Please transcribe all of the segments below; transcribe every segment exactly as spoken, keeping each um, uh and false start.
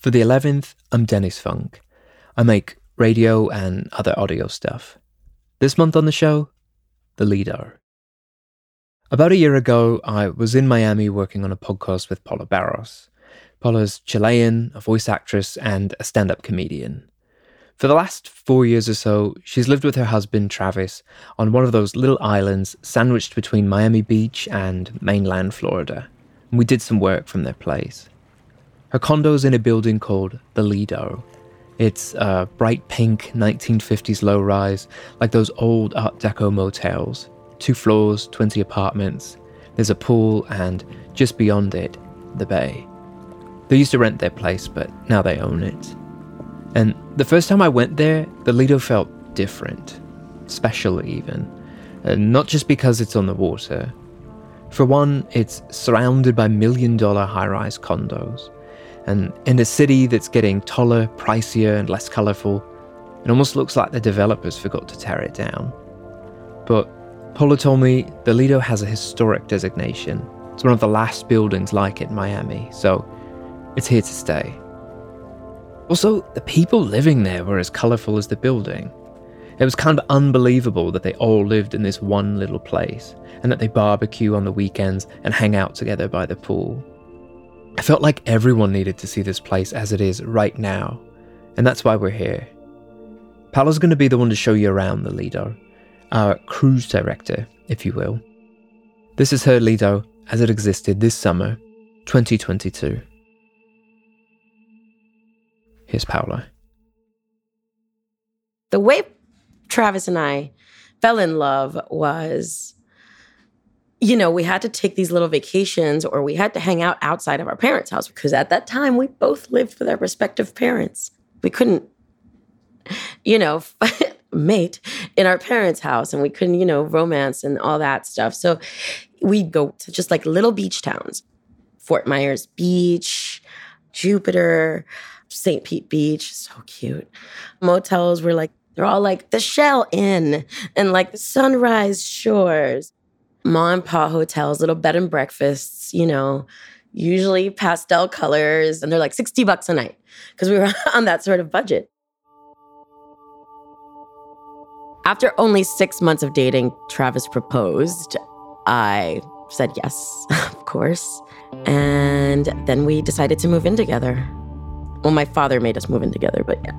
For the eleventh, I'm Dennis Funk. I make radio and other audio stuff. This month on the show, The Lido. About a year ago, I was in Miami working on a podcast with Paula Barros. Paula's Chilean, a voice actress, and a stand-up comedian. For the last four years or so, she's lived with her husband, Travis, on one of those little islands sandwiched between Miami Beach and mainland Florida. And we did some work from their place. Her condo's in a building called The Lido. It's a bright pink nineteen fifties low-rise, like those old Art Deco motels. Two floors, twenty apartments. There's a pool and, just beyond it, the bay. They used to rent their place, but now they own it. And the first time I went there, the Lido felt different. Special, even. And not just because it's on the water. For one, it's surrounded by million-dollar high-rise condos. And in a city that's getting taller, pricier, and less colourful, it almost looks like the developers forgot to tear it down. But Paula told me the Lido has a historic designation. It's one of the last buildings like it in Miami, so it's here to stay. Also, the people living there were as colourful as the building. It was kind of unbelievable that they all lived in this one little place, and that they barbecue on the weekends and hang out together by the pool. I felt like everyone needed to see this place as it is right now, and that's why we're here. Paula's going to be the one to show you around the Lido, our cruise director, if you will. This is her Lido as it existed this summer, twenty twenty-two. Here's Paula. The way Travis and I fell in love was, you know, we had to take these little vacations or we had to hang out outside of our parents' house because at that time we both lived with our respective parents. We couldn't, you know, mate in our parents' house and we couldn't, you know, romance and all that stuff. So we'd go to just like little beach towns, Fort Myers Beach, Jupiter, Saint Pete Beach, so cute. Motels were like, they're all like the Shell Inn and like the Sunrise Shores. Ma and Pa hotels, little bed and breakfasts, you know, usually pastel colors. And they're like sixty bucks a night because we were on that sort of budget. After only six months of dating, Travis proposed. I said yes, of course. And then we decided to move in together. Well, my father made us move in together, but yeah.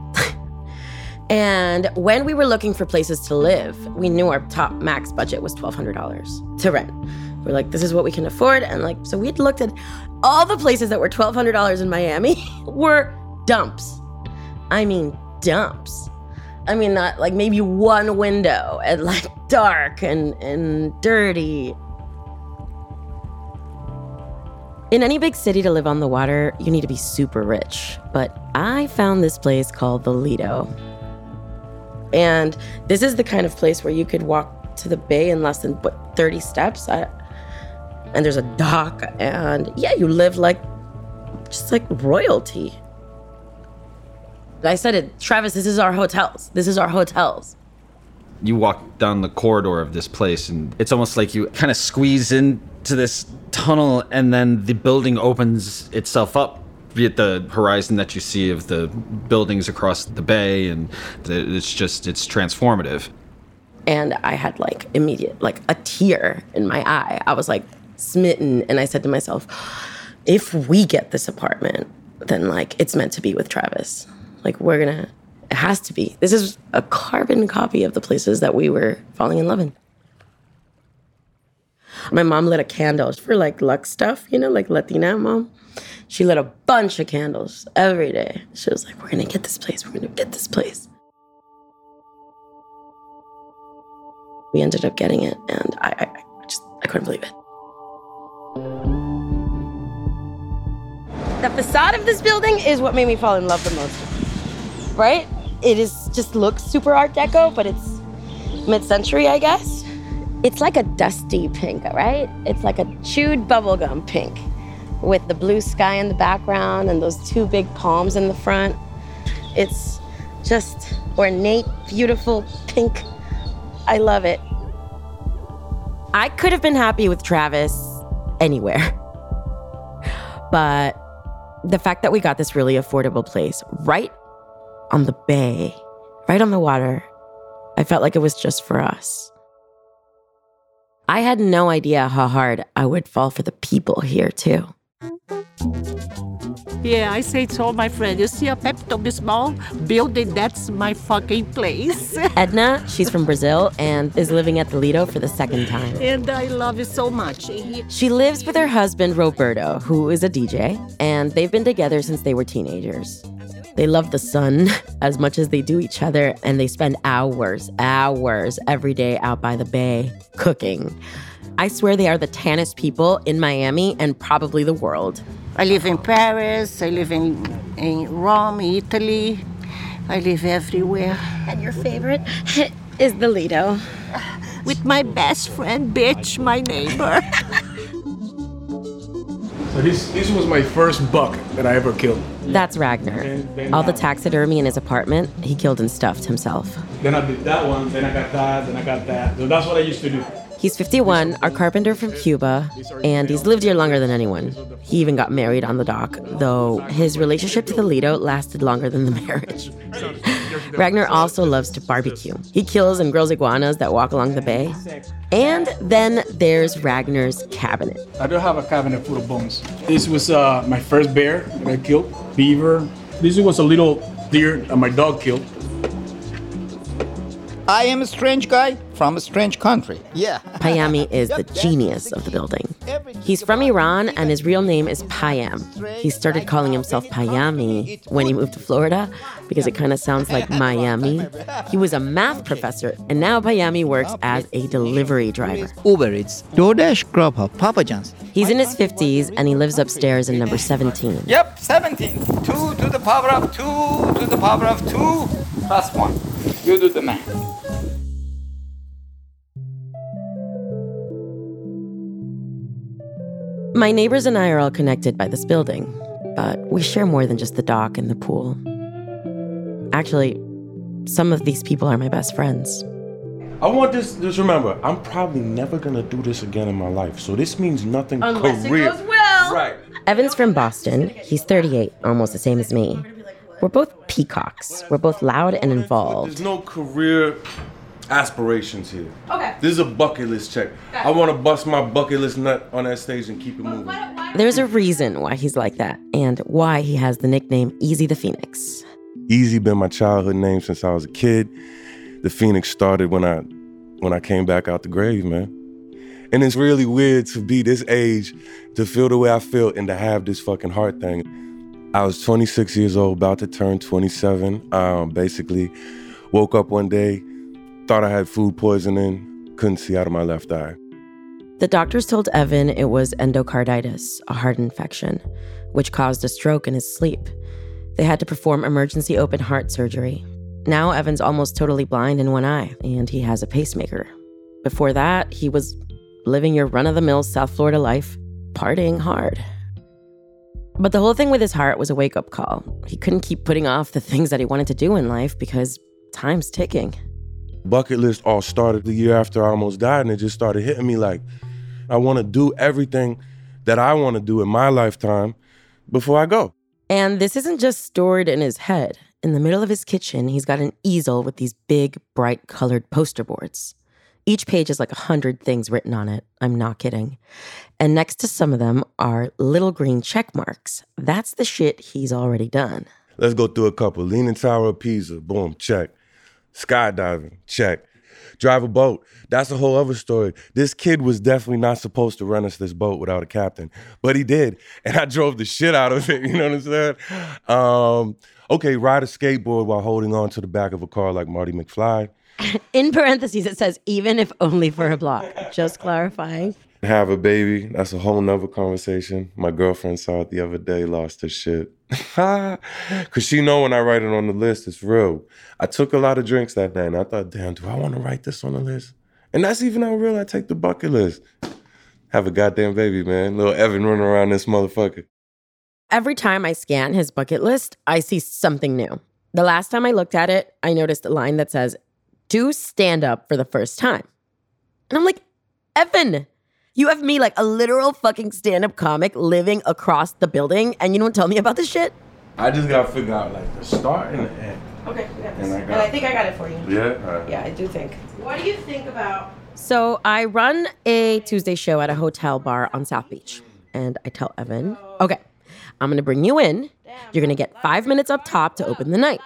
And when we were looking for places to live, we knew our top max budget was twelve hundred dollars to rent. We're like, this is what we can afford. And like, so we'd looked at all the places that were twelve hundred dollars in Miami were dumps. I mean, dumps. I mean, not like maybe one window and like dark and, and dirty. In any big city to live on the water, you need to be super rich. But I found this place called the Lido. And this is the kind of place where you could walk to the bay in less than what, thirty steps. I, and there's a dock. And yeah, you live like, just like royalty. I said it, Travis, this is our hotels. This is our hotels. You walk down the corridor of this place and it's almost like you kind of squeeze into this tunnel and then the building opens itself up. Be it the horizon that you see of the buildings across the bay, and the, it's just, it's transformative. And I had like immediate, like a tear in my eye. I was like smitten, and I said to myself, if we get this apartment, then like it's meant to be with Travis. Like we're gonna, it has to be. This is a carbon copy of the places that we were falling in love in. My mom lit a candle for like Lux stuff, you know, like Latina mom. She lit a bunch of candles every day. She was like, we're going to get this place. We're going to get this place. We ended up getting it, and I, I, I just I couldn't believe it. The facade of this building is what made me fall in love the most, right? It is just looks super Art Deco, but it's mid-century, I guess. It's like a dusty pink, right? It's like a chewed bubblegum pink with the blue sky in the background and those two big palms in the front. It's just ornate, beautiful pink. I love it. I could have been happy with Travis anywhere. But the fact that we got this really affordable place right on the bay, right on the water, I felt like it was just for us. I had no idea how hard I would fall for the people here, too. Yeah, I say to all my friends, you see a Pepto-Bismol building, that's my fucking place. Edna, she's from Brazil and is living at the Lido for the second time. And I love it so much. She lives with her husband, Roberto, who is a D J, and they've been together since they were teenagers. They love the sun as much as they do each other, and they spend hours, hours every day out by the bay cooking. I swear they are the tannest people in Miami and probably the world. I live in Paris, I live in, in Rome, Italy. I live everywhere. And your favorite is the Lido. With my best friend, bitch, my neighbor. So this, this was my first buck that I ever killed. That's Ragnar. Then, then All the taxidermy in his apartment, he killed and stuffed himself. Then I did that one, then I got that, then I got that. So that's what I used to do. He's fifty-one, our carpenter from Cuba, and he's lived here longer than anyone. He even got married on the dock, though his relationship to the Lido lasted longer than the marriage. Ragnar also loves to barbecue. He kills and grills iguanas that walk along the bay. And then there's Ragnar's cabinet. I do have a cabinet full of bones. This was uh, my first bear that I killed, beaver. This was a little deer that my dog killed. I am a strange guy from a strange country. Yeah. Payami is the genius of the building. He's from Iran, and his real name is Payam. He started calling himself Payami when he moved to Florida because it kind of sounds like Miami. He was a math professor, and now Payami works as a delivery driver. Uber Eats, DoorDash, Grubhub, Papa John's. He's in his fifties, and he lives upstairs in number seventeen. Yep, seventeen. Two to the power of two to the power of two plus one. You do the math. My neighbors and I are all connected by this building, but we share more than just the dock and the pool. Actually, some of these people are my best friends. I want this, just remember, I'm probably never going to do this again in my life, so this means nothing. Unless career. Unless it goes well. Right. Evan's from Boston. He's thirty-eight, almost the same as me. We're both peacocks. We're both loud and involved. There's no career aspirations here. Okay. This is a bucket list check. Okay. I want to bust my bucket list nut on that stage and keep it moving. There's a reason why he's like that and why he has the nickname Easy the Phoenix. Easy been my childhood name since I was a kid. The Phoenix started when I when I came back out the grave, man. And it's really weird to be this age, to feel the way I feel and to have this fucking heart thing. I was twenty-six years old, about to turn twenty-seven. Um, basically, woke up one day, thought I had food poisoning, couldn't see out of my left eye. The doctors told Evan it was endocarditis, a heart infection, which caused a stroke in his sleep. They had to perform emergency open heart surgery. Now Evan's almost totally blind in one eye, and he has a pacemaker. Before that, he was living your run-of-the-mill South Florida life, partying hard. But the whole thing with his heart was a wake-up call. He couldn't keep putting off the things that he wanted to do in life because time's ticking. Bucket list all started the year after I almost died, and it just started hitting me like, I want to do everything that I want to do in my lifetime before I go. And this isn't just stored in his head. In the middle of his kitchen, he's got an easel with these big, bright-colored poster boards. Each page is like one hundred things written on it. I'm not kidding. And next to some of them are little green check marks. That's the shit he's already done. Let's go through a couple. Leaning Tower of Pisa, boom, check. Skydiving, check. Drive a boat, that's a whole other story. This kid was definitely not supposed to run us this boat without a captain, but he did. And I drove the shit out of it, you know what I'm saying? Um, okay, ride a skateboard while holding on to the back of a car like Marty McFly. In parentheses, it says, even if only for a block. Just clarifying. have a baby. That's a whole nother conversation. My girlfriend saw it the other day, lost her shit. Because she know when I write it on the list, it's real. I took a lot of drinks that night, and I thought, damn, do I want to write this on the list? And that's even how real I take the bucket list. Have a goddamn baby, man. Little Evan running around this motherfucker. Every time I scan his bucket list, I see something new. The last time I looked at it, I noticed a line that says, do stand up for the first time. And I'm like, Evan, you have me like a literal fucking stand-up comic living across the building, and you don't tell me about this shit? I just got to figure out like the start and the end. Okay, yeah, and, I got, and I think I got it for you. Yeah? Right. Yeah, I do think. What do you think about... So I run a Tuesday show at a hotel bar on South Beach, and I tell Evan, okay, I'm going to bring you in. You're going to get five minutes up top to open the night.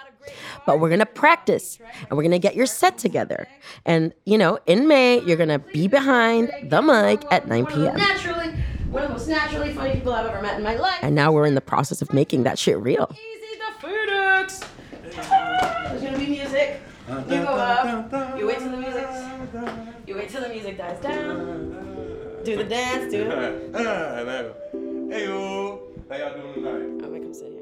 But we're going to practice, and we're going to get your set together. And, you know, in May, you're going to be behind the mic at nine p.m. Naturally, one of the most naturally funny people I've ever met in my life. And now we're in the process of making that shit real. Easy the Phoenix. There's going to be music. You go up. You wait till the music. You wait till the music dies down. Do the dance, do it. Hey, yo. How y'all doing tonight? I'll make him sit here.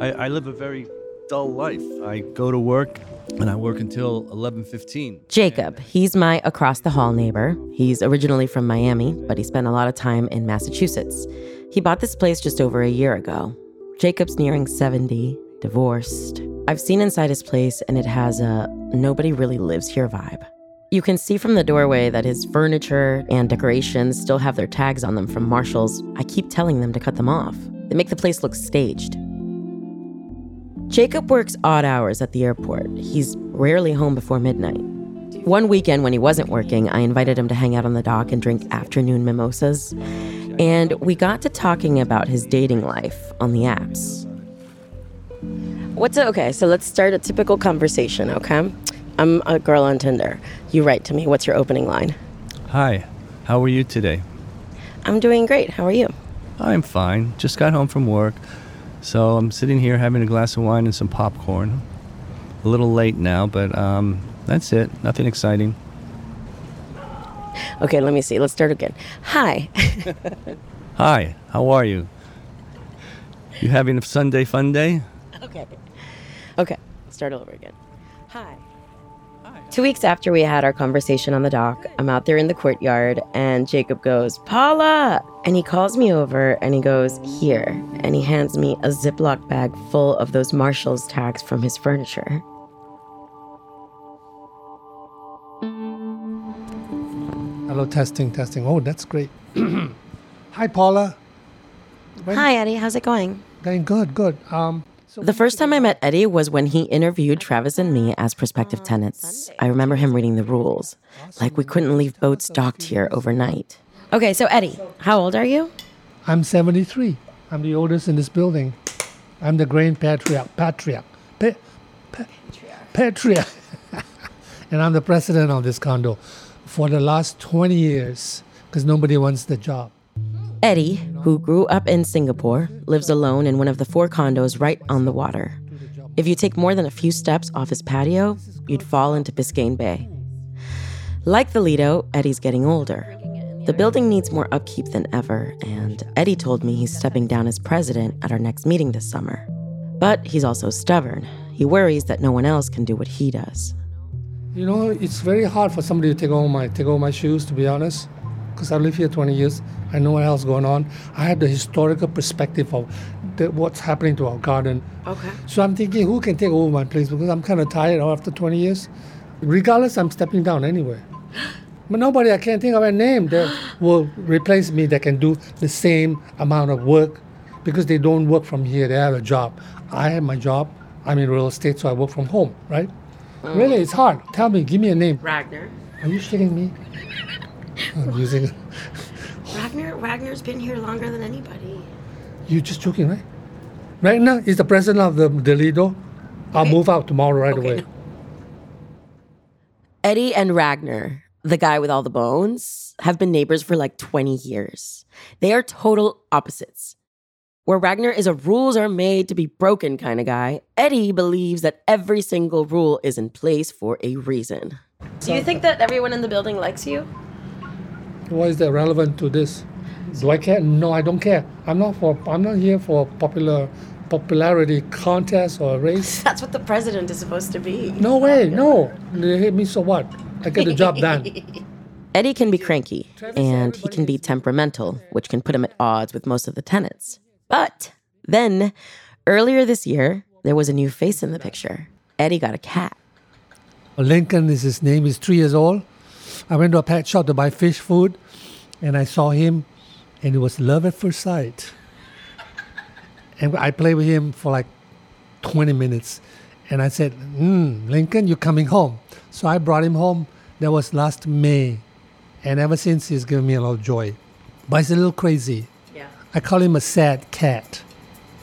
I, I live a very... dull life. I go to work and I work until eleven fifteen. Jacob, he's my across the hall neighbor. He's originally from Miami, but he spent a lot of time in Massachusetts. He bought this place just over a year ago. Jacob's nearing seventy, divorced. I've seen inside his place and it has a nobody really lives here vibe. You can see from the doorway that his furniture and decorations still have their tags on them from Marshall's. I keep telling them to cut them off. They make the place look staged. Jacob works odd hours at the airport. He's rarely home before midnight. One weekend when he wasn't working, I invited him to hang out on the dock and drink afternoon mimosas. And we got to talking about his dating life on the apps. What's a, okay, so let's start a typical conversation, okay? I'm a girl on Tinder. You write to me. What's your opening line? Hi, how are you today? I'm doing great. How are you? I'm fine. Just got home from work. So I'm sitting here having a glass of wine and some popcorn. A little late now, but um, that's it. Nothing exciting. Okay, let me see. Let's start again. Hi. Hi, how are you? You having a Sunday fun day? Okay. Okay, start all over again. Hi. Hi. Two weeks after we had our conversation on the dock, I'm out there in the courtyard, and Jacob goes, Paula! And he calls me over and he goes, here. And he hands me a Ziploc bag full of those Marshall's tags from his furniture. Hello, testing, testing. Oh, that's great. Hi, Paula. When... Hi, Eddie. How's it going? Going good, good. Um, so the first time I met Eddie was when he interviewed Travis and me as prospective tenants. I remember him reading the rules. Like, we couldn't leave boats docked here overnight. Okay, so Eddie, how old are you? I'm seventy-three. I'm the oldest in this building. I'm the grand patriarch. Patriarch. Pa- pa- patriarch. Patriarch. And I'm the president of this condo for the last twenty years because nobody wants the job. Eddie, who grew up in Singapore, lives alone in one of the four condos right on the water. If you take more than a few steps off his patio, you'd fall into Biscayne Bay. Like the Lido, Eddie's getting older. The building needs more upkeep than ever, and Eddie told me he's stepping down as president at our next meeting this summer. But he's also stubborn. He worries that no one else can do what he does. You know, it's very hard for somebody to take all my take all my shoes, to be honest, because I live here twenty years. I know what else is going on. I have the historical perspective of the, what's happening to our garden. Okay. So I'm thinking, who can take over my place? Because I'm kind of tired after twenty years. Regardless, I'm stepping down anyway. But nobody, I can't think of a name that will replace me that can do the same amount of work because they don't work from here. They have a job. I have my job. I'm in real estate, so I work from home, right? Mm. Really, it's hard. Tell me, give me a name. Ragnar. Are you shitting me? I'm using Ragnar, Ragnar's been here longer than anybody. You're just joking, right? Ragnar is the president of the, the Lido. I'll okay. move out tomorrow right okay. away. Eddie and Ragnar, the guy with all the bones, have been neighbors for like twenty years. They are total opposites. Where Ragnar is a rules are made to be broken kind of guy, Eddie believes that every single rule is in place for a reason. Do you think that everyone in the building likes you? Why is that relevant to this? Do I care? No, I don't care. I'm not for. I'm not here for popular popularity contest or race. That's what the president is supposed to be. No way. No, they hate me. So what? I get the job done. Eddie can be cranky, and he can be temperamental, which can put him at odds with most of the tenants. But then, earlier this year, there was a new face in the picture. Eddie got a cat. Lincoln is his name. He's three years old. I went to a pet shop to buy fish food, and I saw him, and it was love at first sight. And I played with him for like twenty minutes, and I said, mm, Lincoln, you're coming home. So I brought him home. That was last May. And ever since, he's given me a lot of joy. But he's a little crazy. Yeah. I call him a sad cat.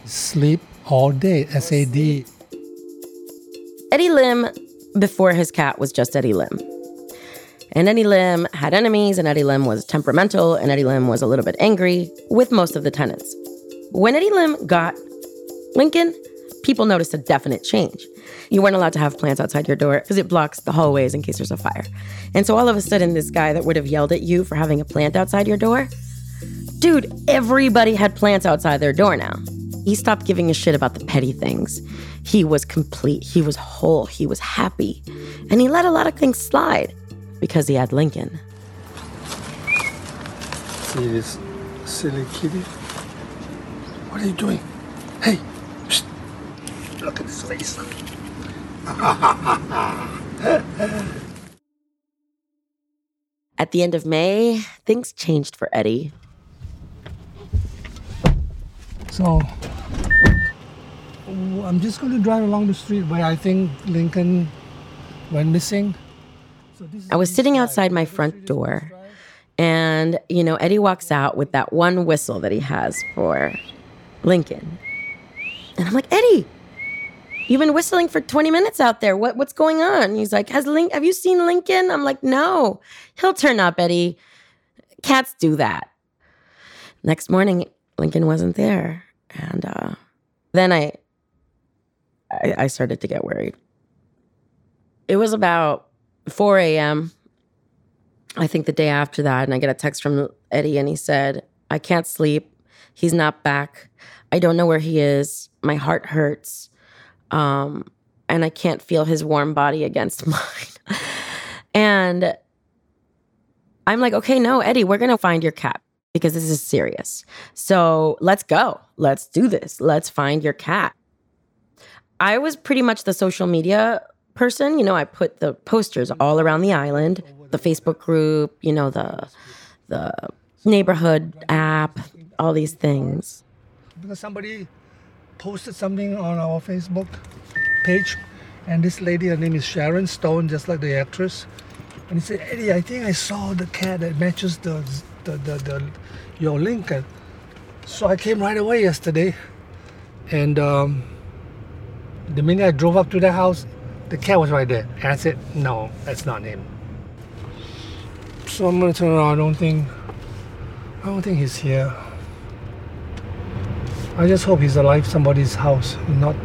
Sleep all day, S A D. Eddie Lim, before his cat, was just Eddie Lim. And Eddie Lim had enemies, and Eddie Lim was temperamental, and Eddie Lim was a little bit angry with most of the tenants. When Eddie Lim got Lincoln, people noticed a definite change. You weren't allowed to have plants outside your door because it blocks the hallways in case there's a fire. And so all of a sudden, this guy that would have yelled at you for having a plant outside your door, dude, everybody had plants outside their door now. He stopped giving a shit about the petty things. He was complete. He was whole. He was happy. And he let a lot of things slide because he had Lincoln. See this silly kitty? What are you doing? Hey! Look at his face. At the end of May, things changed for Eddie. So, I'm just going to drive along the street where I think Lincoln went missing. So this I was sitting outside my front door, and, you know, Eddie walks out with that one whistle that he has for Lincoln. And I'm like, Eddie! You've been whistling for twenty minutes out there. What what's going on? He's like, Has Link? Have you seen Lincoln? I'm like, no. He'll turn up, Eddie. Cats do that. Next morning, Lincoln wasn't there, and uh, then I, I I started to get worried. It was about four a.m. I think the day after that, and I get a text from Eddie, and he said, "I can't sleep. He's not back. I don't know where he is. My heart hurts." Um, and I can't feel his warm body against mine. And I'm like, okay, no, Eddie, we're going to find your cat because this is serious. So let's go. Let's do this. Let's find your cat. I was pretty much the social media person. You know, I put the posters all around the island, the Facebook group, you know, the the neighborhood app, all these things. Because somebody posted something on our Facebook page, and this lady, her name is Sharon Stone, just like the actress, and she said, Eddie, I think I saw the cat that matches the the, the, the your Lincoln. So I came right away yesterday, and um, the minute I drove up to the house, the cat was right there, and I said, no, that's not him. So I'm gonna turn around. I don't think I don't think he's here. I just hope he's alive, somebody's house, not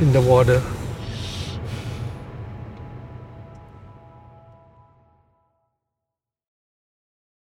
in the water.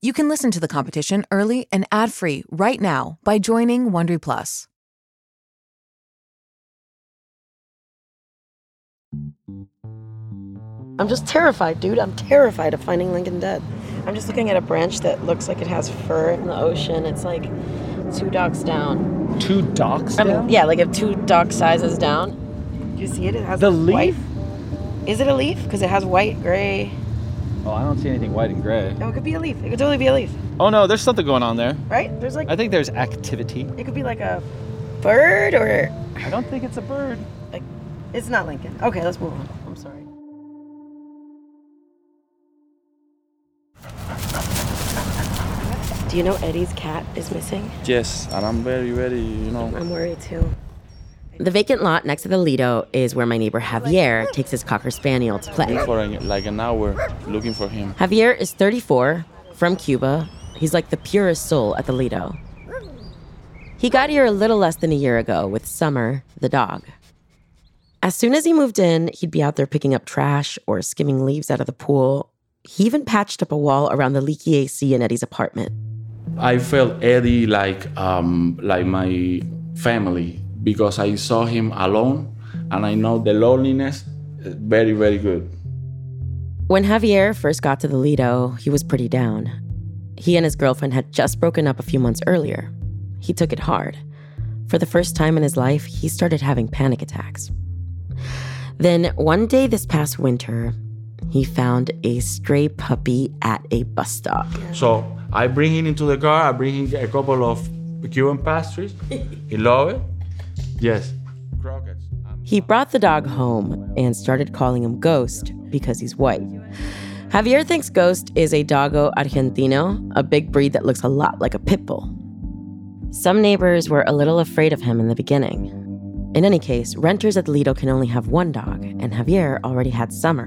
You can listen to The Competition early and ad-free right now by joining Wondery Plus. I'm just terrified, dude. I'm terrified of finding Lincoln dead. I'm just looking at a branch that looks like it has fur in the ocean. It's like two docks down. Two docks um, down? Yeah, like if two dock sizes down. Do you see it? It has the leaf. White. Is it a leaf? Because it has white, gray. Oh, I don't see anything white and gray. No, it could be a leaf. It could totally be a leaf. Oh no, there's something going on there. Right? There's like. I think there's activity. It could be like a bird or. I don't think it's a bird. Like, it's not Lincoln. Okay, let's move on. I'm sorry. Do you know Eddie's cat is missing? Yes, and I'm very, very, you know. I'm worried too. The vacant lot next to the Lido is where my neighbor Javier takes his Cocker Spaniel to play. For a, like an hour looking for him. Javier is thirty-four, from Cuba. He's like the purest soul at the Lido. He got here a little less than a year ago with Summer, the dog. As soon as he moved in, he'd be out there picking up trash or skimming leaves out of the pool. He even patched up a wall around the leaky A C in Eddie's apartment. I felt Eddie like um, like my family because I saw him alone and I know the loneliness is very, very good. When Javier first got to the Lido, he was pretty down. He and his girlfriend had just broken up a few months earlier. He took it hard. For the first time in his life, he started having panic attacks. Then one day this past winter, he found a stray puppy at a bus stop. So I bring him into the car, I bring him a couple of Cuban pastries. He loved it. Yes. He brought the dog home and started calling him Ghost because he's white. Javier thinks Ghost is a doggo argentino, a big breed that looks a lot like a pit bull. Some neighbors were a little afraid of him in the beginning. In any case, renters at the Lido can only have one dog, and Javier already had Summer.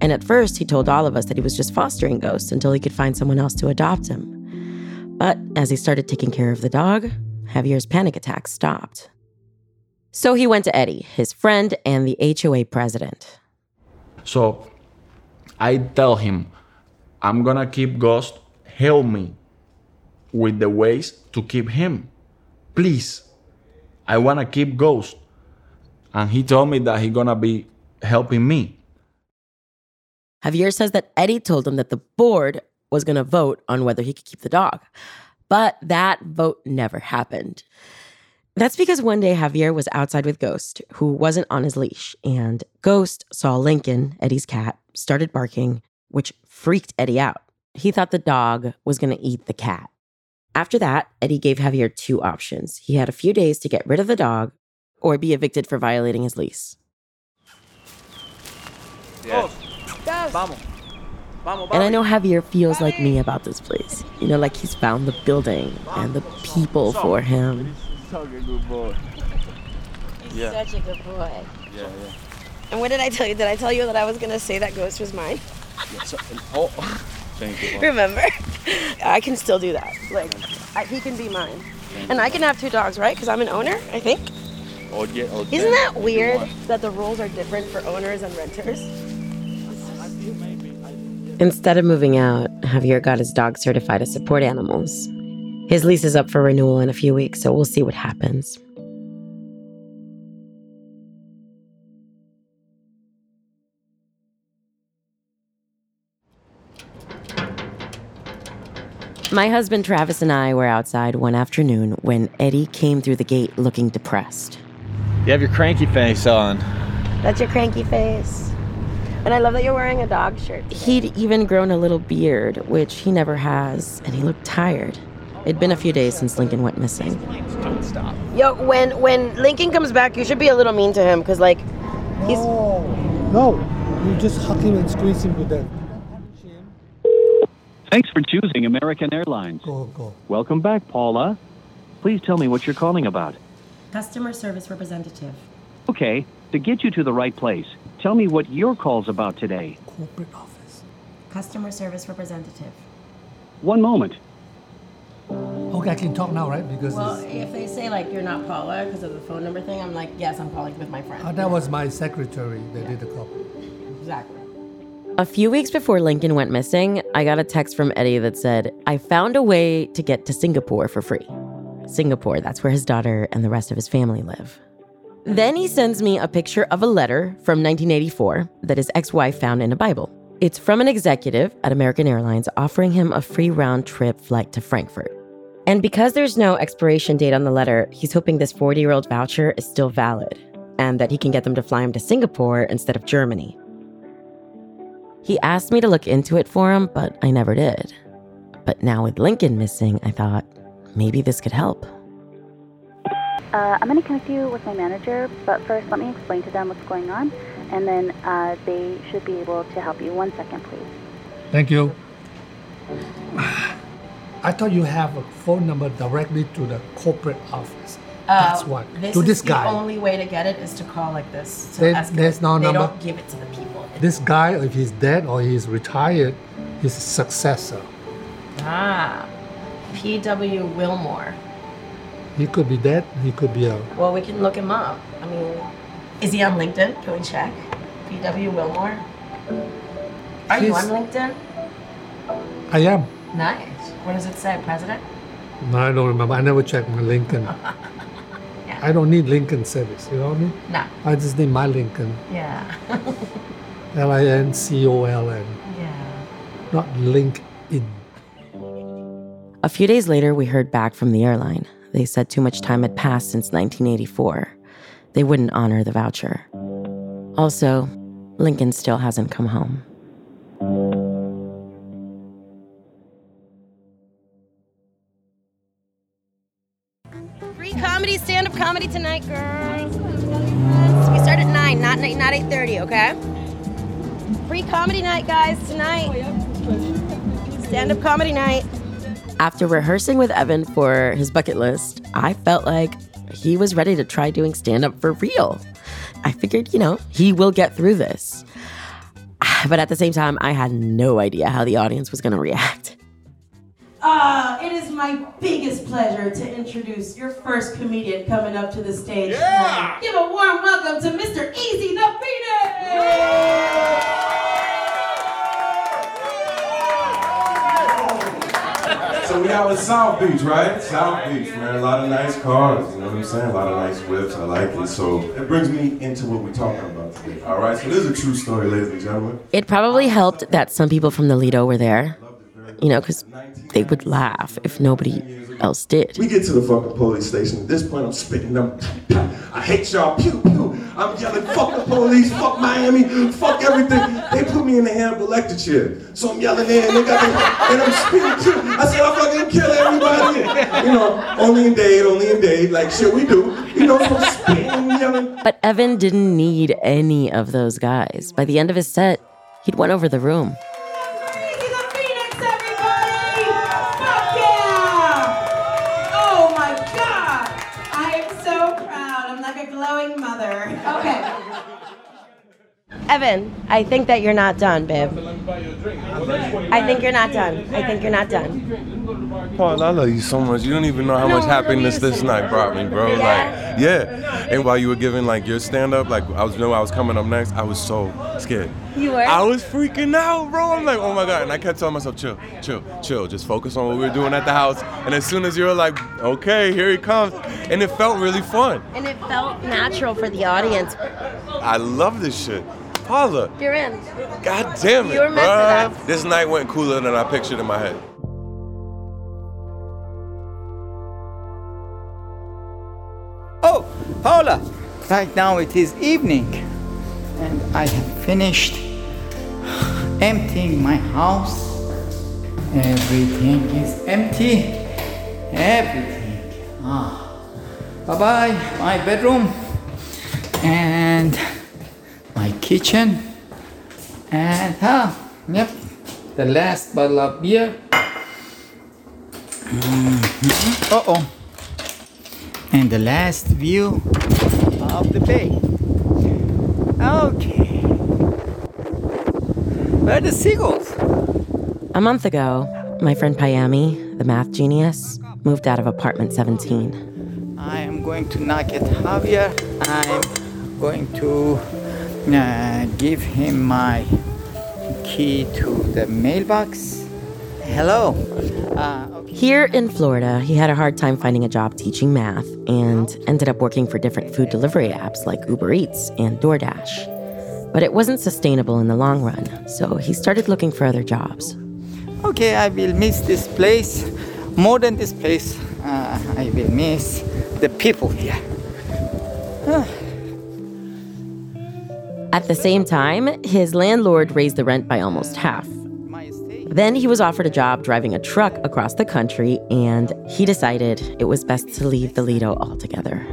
And at first, he told all of us that he was just fostering Ghost until he could find someone else to adopt him. But as he started taking care of the dog, Javier's panic attacks stopped. So he went to Eddie, his friend, and the H O A president. So I tell him, I'm gonna keep Ghost. Help me with the ways to keep him. Please, I wanna keep Ghost. And he told me that he's gonna be helping me. Javier says that Eddie told him that the board was going to vote on whether he could keep the dog. But that vote never happened. That's because one day Javier was outside with Ghost, who wasn't on his leash, and Ghost saw Lincoln, Eddie's cat, started barking, which freaked Eddie out. He thought the dog was going to eat the cat. After that, Eddie gave Javier two options. He had a few days to get rid of the dog or be evicted for violating his lease. Yeah. And I know Javier feels like me about this place. You know, like he's found the building and the people for him. He's such a good boy. He's such a good boy. Yeah, yeah. And what did I tell you? Did I tell you that I was going to say that Ghost was mine? Oh, thank you. Remember? I can still do that. Like, I, he can be mine. And I can have two dogs, right? Because I'm an owner, I think. Isn't that weird that the rules are different for owners and renters? Instead of moving out, Javier got his dog certified as support animals. His lease is up for renewal in a few weeks, so we'll see what happens. My husband Travis and I were outside one afternoon when Eddie came through the gate looking depressed. You have your cranky face on. That's your cranky face. And I love that you're wearing a dog shirt today. He'd even grown a little beard, which he never has, and he looked tired. It'd been a few days since Lincoln went missing. Don't stop. Yo, when when Lincoln comes back, you should be a little mean to him, because, like, he's... No, no. You just hug him and squeeze him with them. Thanks for choosing American Airlines. Go, go. Welcome back, Paula. Please tell me what you're calling about. Customer service representative. Okay, to get you to the right place, tell me what your call's about today. Corporate office. Customer service representative. One moment. Okay, I can talk now, right? Because well, if they say, like, you're not Paula because of the phone number thing, I'm like, yes, I'm Paula with my friend. Oh, that was my secretary that yeah. did the call. Exactly. A few weeks before Lincoln went missing, I got a text from Eddie that said, I found a way to get to Singapore for free. Singapore, that's where his daughter and the rest of his family live. Then he sends me a picture of a letter from nineteen eighty-four that his ex-wife found in a Bible. It's from an executive at American Airlines offering him a free round-trip flight to Frankfurt. And because there's no expiration date on the letter, he's hoping this forty-year-old voucher is still valid and that he can get them to fly him to Singapore instead of Germany. He asked me to look into it for him, but I never did. But now with Lincoln missing, I thought, maybe this could help. Uh, I'm going to connect you with my manager, but first let me explain to them what's going on, and then uh, they should be able to help you. One second, please. Thank you. I thought you have a phone number directly to the corporate office. Uh, That's what. This to this guy. The only way to get it is to call like this. To they, ask there's no they number. They don't give it to the people. This guy, if he's dead or he's retired, he's a successor. Ah, P W. Wilmore. He could be dead, he could be out. Well, we can look him up. I mean, is he on LinkedIn? Can we check? P W. Wilmore? Are He's, you on LinkedIn? I am. Nice. What does it say, president? No, I don't remember. I never checked my LinkedIn. yeah. I don't need LinkedIn service, you know what I mean? No. I just need my LinkedIn. Yeah. L I N C O L N. Yeah. Not LinkedIn. A few days later, we heard back from the airline. They said too much time had passed since nineteen eighty-four. They wouldn't honor the voucher. Also, Lincoln still hasn't come home. Free comedy, stand-up comedy tonight, girls. We start at nine, not eight, not eight thirty, okay? Free comedy night, guys, tonight. Stand-up comedy night. After rehearsing with Evan for his bucket list, I felt like he was ready to try doing stand-up for real. I figured, you know, he will get through this. But at the same time, I had no idea how the audience was going to react. Uh, it is my biggest pleasure to introduce your first comedian coming up to the stage. Yeah! Tonight. Give a warm welcome to Mister Easy the Phoenix! Yeah! So we out in South Beach, right? South Beach, man. A lot of nice cars, you know what I'm saying? A lot of nice whips, I like it. So it brings me into what we're talking about today, all right? So this is a true story, ladies and gentlemen. It probably helped that some people from the Lido were there, you know, because they would laugh if nobody else did. We get to the fucking police station. At this point, I'm spitting them. I hate y'all, pew, pew. I'm yelling, fuck the police, fuck Miami, fuck everything. They put me in the hand of electric chair. So I'm yelling in, and they got me, and I'm spitting too. I said, I'm fucking kill everybody. You know, only in Dade, only in Dade, like shit we do. You know, so I'm spitting, yelling. But Evan didn't need any of those guys. By the end of his set, he'd won over the room. Evan, I think that you're not done, babe. I think you're not done. I think you're not done. Paul, I love you so much. You don't even know how much happiness this night brought me, bro. Like, yeah. And while you were giving like your stand-up, like I was you know I was coming up next, I was so scared. You were? I was freaking out, bro. I'm like, oh my God. And I kept telling myself, chill, chill, chill. Just focus on what we were doing at the house. And as soon as you were like, okay, here he comes. And it felt really fun. And it felt natural for the audience. I love this shit. Paula. You're in. God damn it, You're bruh. Up. This night went cooler than I pictured in my head. Oh, Paula. Right now it is evening. And I have finished emptying my house. Everything is empty. Everything. Ah. Bye-bye, my bedroom. And my kitchen, and ah, yep, the last bottle of beer. Mm-hmm. Uh-oh. And the last view of the bay. Okay. Where are the seagulls? A month ago, my friend Payami, the math genius, moved out of apartment seventeen. I am going to knock at Javier. I'm going to uh, give him my key to the mailbox. Hello. Uh, okay. Here in Florida, he had a hard time finding a job teaching math and ended up working for different food delivery apps like Uber Eats and DoorDash. But it wasn't sustainable in the long run, so he started looking for other jobs. Okay, I will miss this place. More than this place, uh, I will miss the people here. Huh. At the same time, his landlord raised the rent by almost half. Then he was offered a job driving a truck across the country, and he decided it was best to leave the Lido altogether.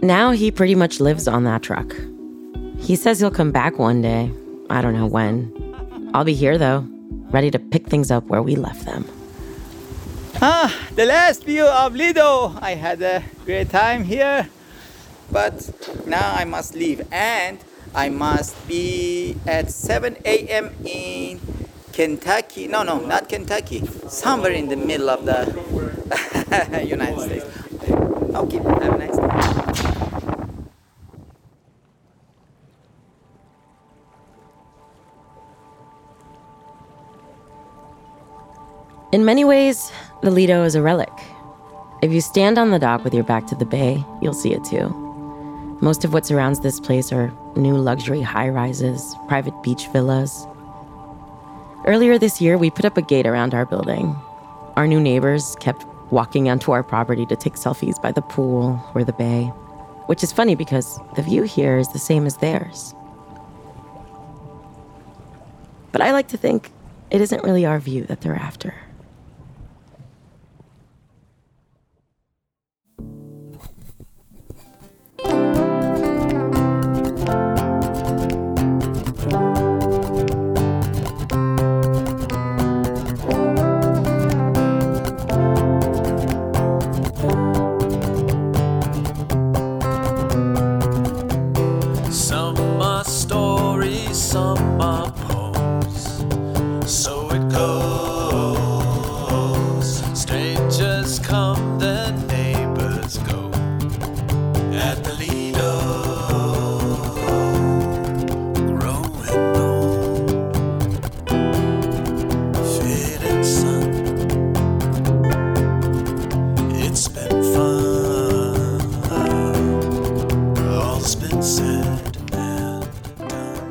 Now he pretty much lives on that truck. He says he'll come back one day. I don't know when. I'll be here, though, ready to pick things up where we left them. Ah, the last view of Lido. I had a great time here, but now I must leave, and I must be at seven a.m. in Kentucky. No, no, not Kentucky. Somewhere in the middle of the United States. Okay, have a nice day. In many ways, the Lido is a relic. If you stand on the dock with your back to the bay, you'll see it too. Most of what surrounds this place are new luxury high-rises, private beach villas. Earlier this year, we put up a gate around our building. Our new neighbors kept walking onto our property to take selfies by the pool or the bay, which is funny because the view here is the same as theirs. But I like to think it isn't really our view that they're after.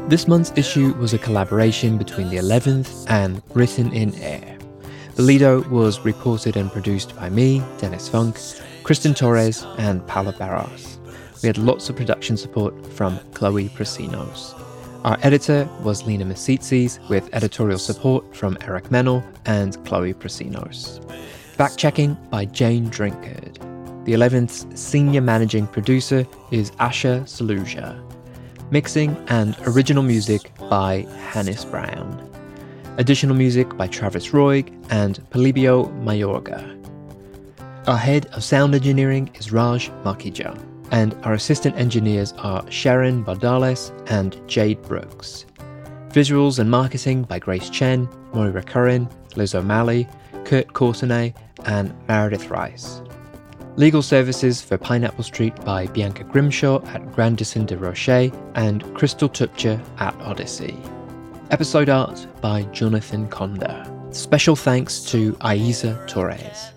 This month's issue was a collaboration between The eleventh and Written in Air. The Lido was reported and produced by me, Dennis Funk, Kristen Torres, and Paula Barros. We had lots of production support from Chloe Prasinos. Our editor was Lena Misitsis, with editorial support from Eric Mennel and Chloe Prasinos. Fact-checking by Jane Drinkard. The eleventh's senior managing producer is Asha Saluja. Mixing and original music by Hannes Brown. Additional music by Travis Roig and Polibio Mayorga. Our head of sound engineering is Raj Makija, and our assistant engineers are Sharon Bardales and Jade Brooks. Visuals and marketing by Grace Chen, Moira Curran, Liz O'Malley, Kurt Courtenay, and Meredith Rice. Legal services for Pineapple Street by Bianca Grimshaw at Grandison de Rocher and Crystal Tupcher at Odyssey. Episode art by Jonathan Conda. Special thanks to Aiza Torres.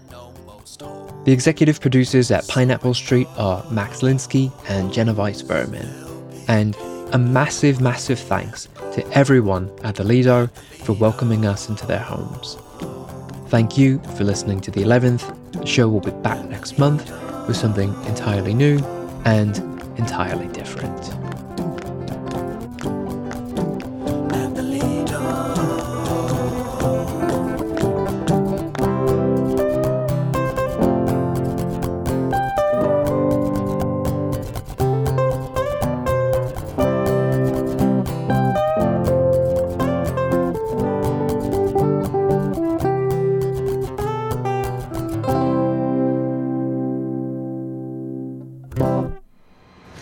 The executive producers at Pineapple Street are Max Linsky and Genevieve Berman. And a massive, massive thanks to everyone at the Lido for welcoming us into their homes. Thank you for listening to The eleventh. The show will be back next month with something entirely new and entirely different.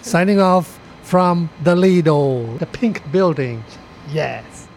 Signing off from the Lido, the pink building. Yes.